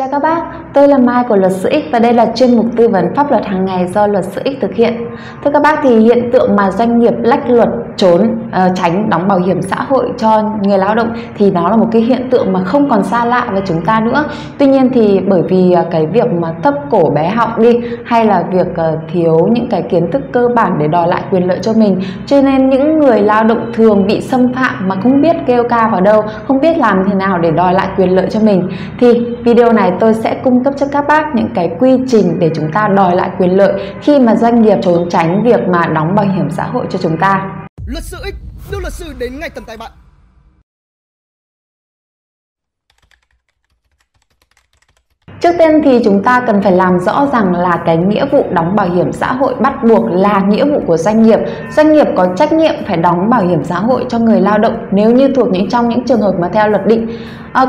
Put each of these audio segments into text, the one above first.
Chào các bác, tôi là Mai của Luật sư X và đây là chuyên mục tư vấn pháp luật hàng ngày do Luật sư X thực hiện. Thưa các bác, thì hiện tượng mà doanh nghiệp lách luật tránh đóng bảo hiểm xã hội cho người lao động thì đó là một cái hiện tượng mà không còn xa lạ với chúng ta nữa. Tuy nhiên thì bởi vì cái việc mà thấp cổ bé họng đi hay là việc thiếu những cái kiến thức cơ bản để đòi lại quyền lợi cho mình, cho nên những người lao động thường bị xâm phạm mà không biết kêu ca vào đâu, không biết làm thế nào để đòi lại quyền lợi cho mình. Thì video này tôi sẽ cung cấp cho các bác những cái quy trình để chúng ta đòi lại quyền lợi khi mà doanh nghiệp trốn tránh việc mà đóng bảo hiểm xã hội cho chúng ta. Luật sư X đưa luật sư đến ngay tận tay bạn. Trước tiên thì chúng ta cần phải làm rõ rằng là cái nghĩa vụ đóng bảo hiểm xã hội bắt buộc là nghĩa vụ của doanh nghiệp. Doanh nghiệp có trách nhiệm phải đóng bảo hiểm xã hội cho người lao động nếu như thuộc trong những trường hợp mà theo luật định.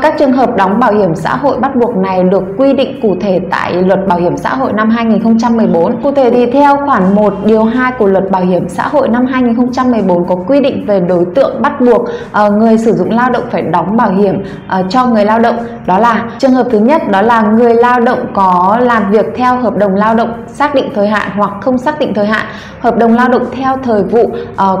Các trường hợp đóng bảo hiểm xã hội bắt buộc này được quy định cụ thể tại Luật Bảo hiểm xã hội năm 2014. Cụ thể thì theo khoản 1 điều 2 của Luật Bảo hiểm xã hội năm 2014 có quy định về đối tượng bắt buộc người sử dụng lao động phải đóng bảo hiểm cho người lao động. Đó là trường hợp thứ nhất, đó là người lao động có làm việc theo hợp đồng lao động xác định thời hạn hoặc không xác định thời hạn, hợp đồng lao động theo thời vụ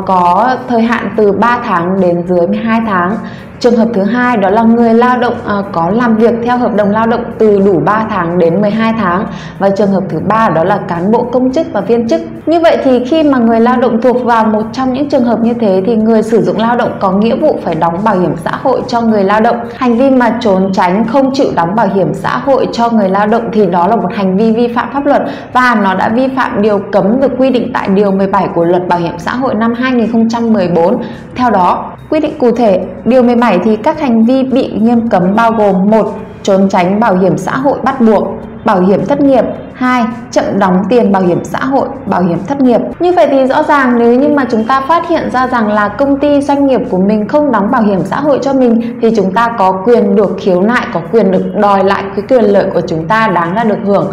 có thời hạn từ 3 tháng đến dưới 12 tháng. Trường hợp thứ hai, đó là người lao động có làm việc theo hợp đồng lao động từ đủ 3 tháng đến 12 tháng. Và trường hợp thứ ba, đó là cán bộ công chức và viên chức. Như vậy thì khi mà người lao động thuộc vào một trong những trường hợp như thế thì người sử dụng lao động có nghĩa vụ phải đóng bảo hiểm xã hội cho người lao động. Hành vi mà trốn tránh không chịu đóng bảo hiểm xã hội cho người lao động thì đó là một hành vi vi phạm pháp luật và nó đã vi phạm điều cấm được quy định tại Điều 17 của Luật Bảo hiểm xã hội năm 2014. Theo đó, quy định cụ thể Điều 17 thì các hành vi bị nghiêm cấm bao gồm: 1. Trốn tránh bảo hiểm xã hội bắt buộc, bảo hiểm thất nghiệp. 2. Chậm đóng tiền bảo hiểm xã hội, bảo hiểm thất nghiệp. Như vậy thì rõ ràng nếu như mà chúng ta phát hiện ra rằng là công ty doanh nghiệp của mình không đóng bảo hiểm xã hội cho mình thì chúng ta có quyền được khiếu nại, có quyền được đòi lại cái quyền lợi của chúng ta đáng ra được hưởng.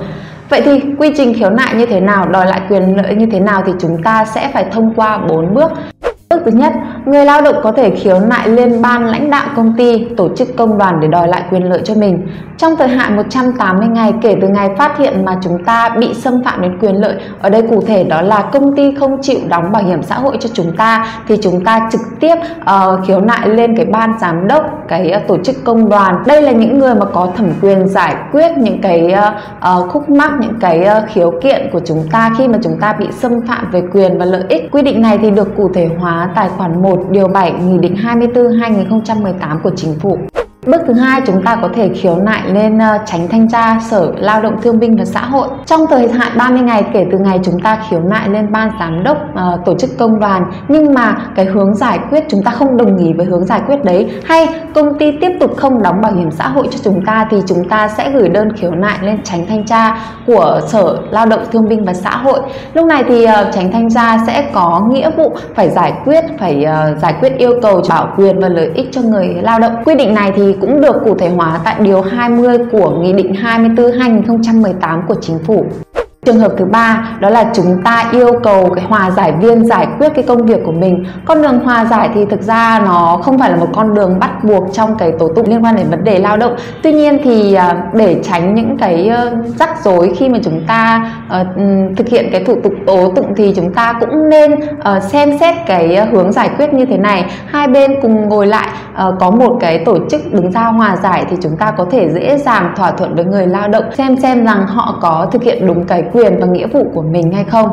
Vậy thì quy trình khiếu nại như thế nào, đòi lại quyền lợi như thế nào thì chúng ta sẽ phải thông qua 4 bước. Bước thứ nhất, người lao động có thể khiếu nại lên ban lãnh đạo công ty, tổ chức công đoàn để đòi lại quyền lợi cho mình. Trong thời hạn 180 ngày kể từ ngày phát hiện mà chúng ta bị xâm phạm đến quyền lợi, ở đây cụ thể đó là công ty không chịu đóng bảo hiểm xã hội cho chúng ta, thì chúng ta trực tiếp khiếu nại lên cái ban giám đốc, cái tổ chức công đoàn. Đây là những người mà có thẩm quyền giải quyết những cái khúc mắc, những cái khiếu kiện của chúng ta khi mà chúng ta bị xâm phạm về quyền và lợi ích. Quy định này thì được cụ thể hóa tại khoản 1 điều 7 Nghị định 24/2018 của Chính phủ. Bước thứ hai, chúng ta có thể khiếu nại lên Chánh Thanh tra Sở Lao động Thương binh và Xã hội. Trong thời hạn 30 ngày kể từ ngày chúng ta khiếu nại lên ban giám đốc tổ chức công đoàn, nhưng mà cái hướng giải quyết chúng ta không đồng ý với hướng giải quyết đấy, hay công ty tiếp tục không đóng bảo hiểm xã hội cho chúng ta, thì chúng ta sẽ gửi đơn khiếu nại lên Chánh Thanh tra của Sở Lao động Thương binh và Xã hội. Lúc này thì Chánh Thanh tra sẽ có nghĩa vụ phải giải quyết yêu cầu bảo quyền và lợi ích cho người lao động. Quy định này thì cũng được cụ thể hóa tại Điều 20 của Nghị định 24/2018 của Chính phủ. Trường hợp thứ ba, đó là chúng ta yêu cầu cái hòa giải viên giải quyết cái công việc của mình. Con đường hòa giải thì thực ra nó không phải là một con đường bắt buộc trong cái tố tụng liên quan đến vấn đề lao động. Tuy nhiên thì để tránh những cái rắc rối khi mà chúng ta thực hiện cái thủ tục tố tụng thì chúng ta cũng nên xem xét cái hướng giải quyết như thế này. Hai bên cùng ngồi lại, có một cái tổ chức đứng ra hòa giải thì chúng ta có thể dễ dàng thỏa thuận với người lao động, xem rằng họ có thực hiện đúng cái quyền và nghĩa vụ của mình hay không.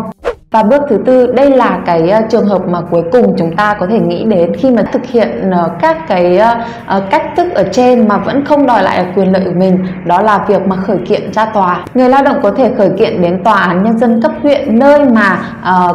Và bước thứ tư, đây là cái trường hợp mà cuối cùng chúng ta có thể nghĩ đến khi mà thực hiện các cái cách thức ở trên mà vẫn không đòi lại quyền lợi của mình, đó là việc mà khởi kiện ra tòa. Người lao động có thể khởi kiện đến tòa án nhân dân cấp huyện, nơi mà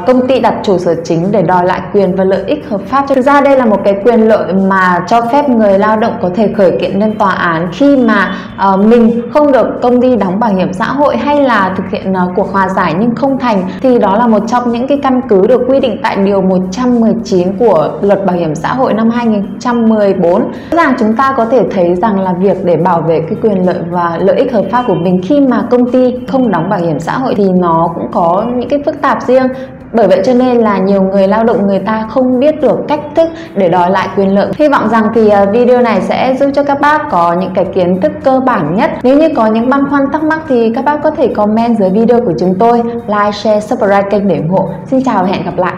công ty đặt trụ sở chính, để đòi lại quyền và lợi ích hợp pháp. Thực ra đây là một cái quyền lợi mà cho phép người lao động có thể khởi kiện lên tòa án khi mà mình không được công ty đóng bảo hiểm xã hội, hay là thực hiện cuộc hòa giải nhưng không thành, thì đó là một trong những cái căn cứ được quy định tại Điều 119 của Luật Bảo hiểm xã hội năm 2014. Rõ ràng chúng ta có thể thấy rằng là việc để bảo vệ cái quyền lợi và lợi ích hợp pháp của mình khi mà công ty không đóng bảo hiểm xã hội thì nó cũng có những cái phức tạp riêng. Bởi vậy cho nên là nhiều người lao động người ta không biết được cách thức để đòi lại quyền lợi. Hy vọng rằng thì video này sẽ giúp cho các bác có những cái kiến thức cơ bản nhất. Nếu như có những băn khoăn thắc mắc thì các bác có thể comment dưới video của chúng tôi, like, share, subscribe kênh để ủng hộ. Xin chào và hẹn gặp lại.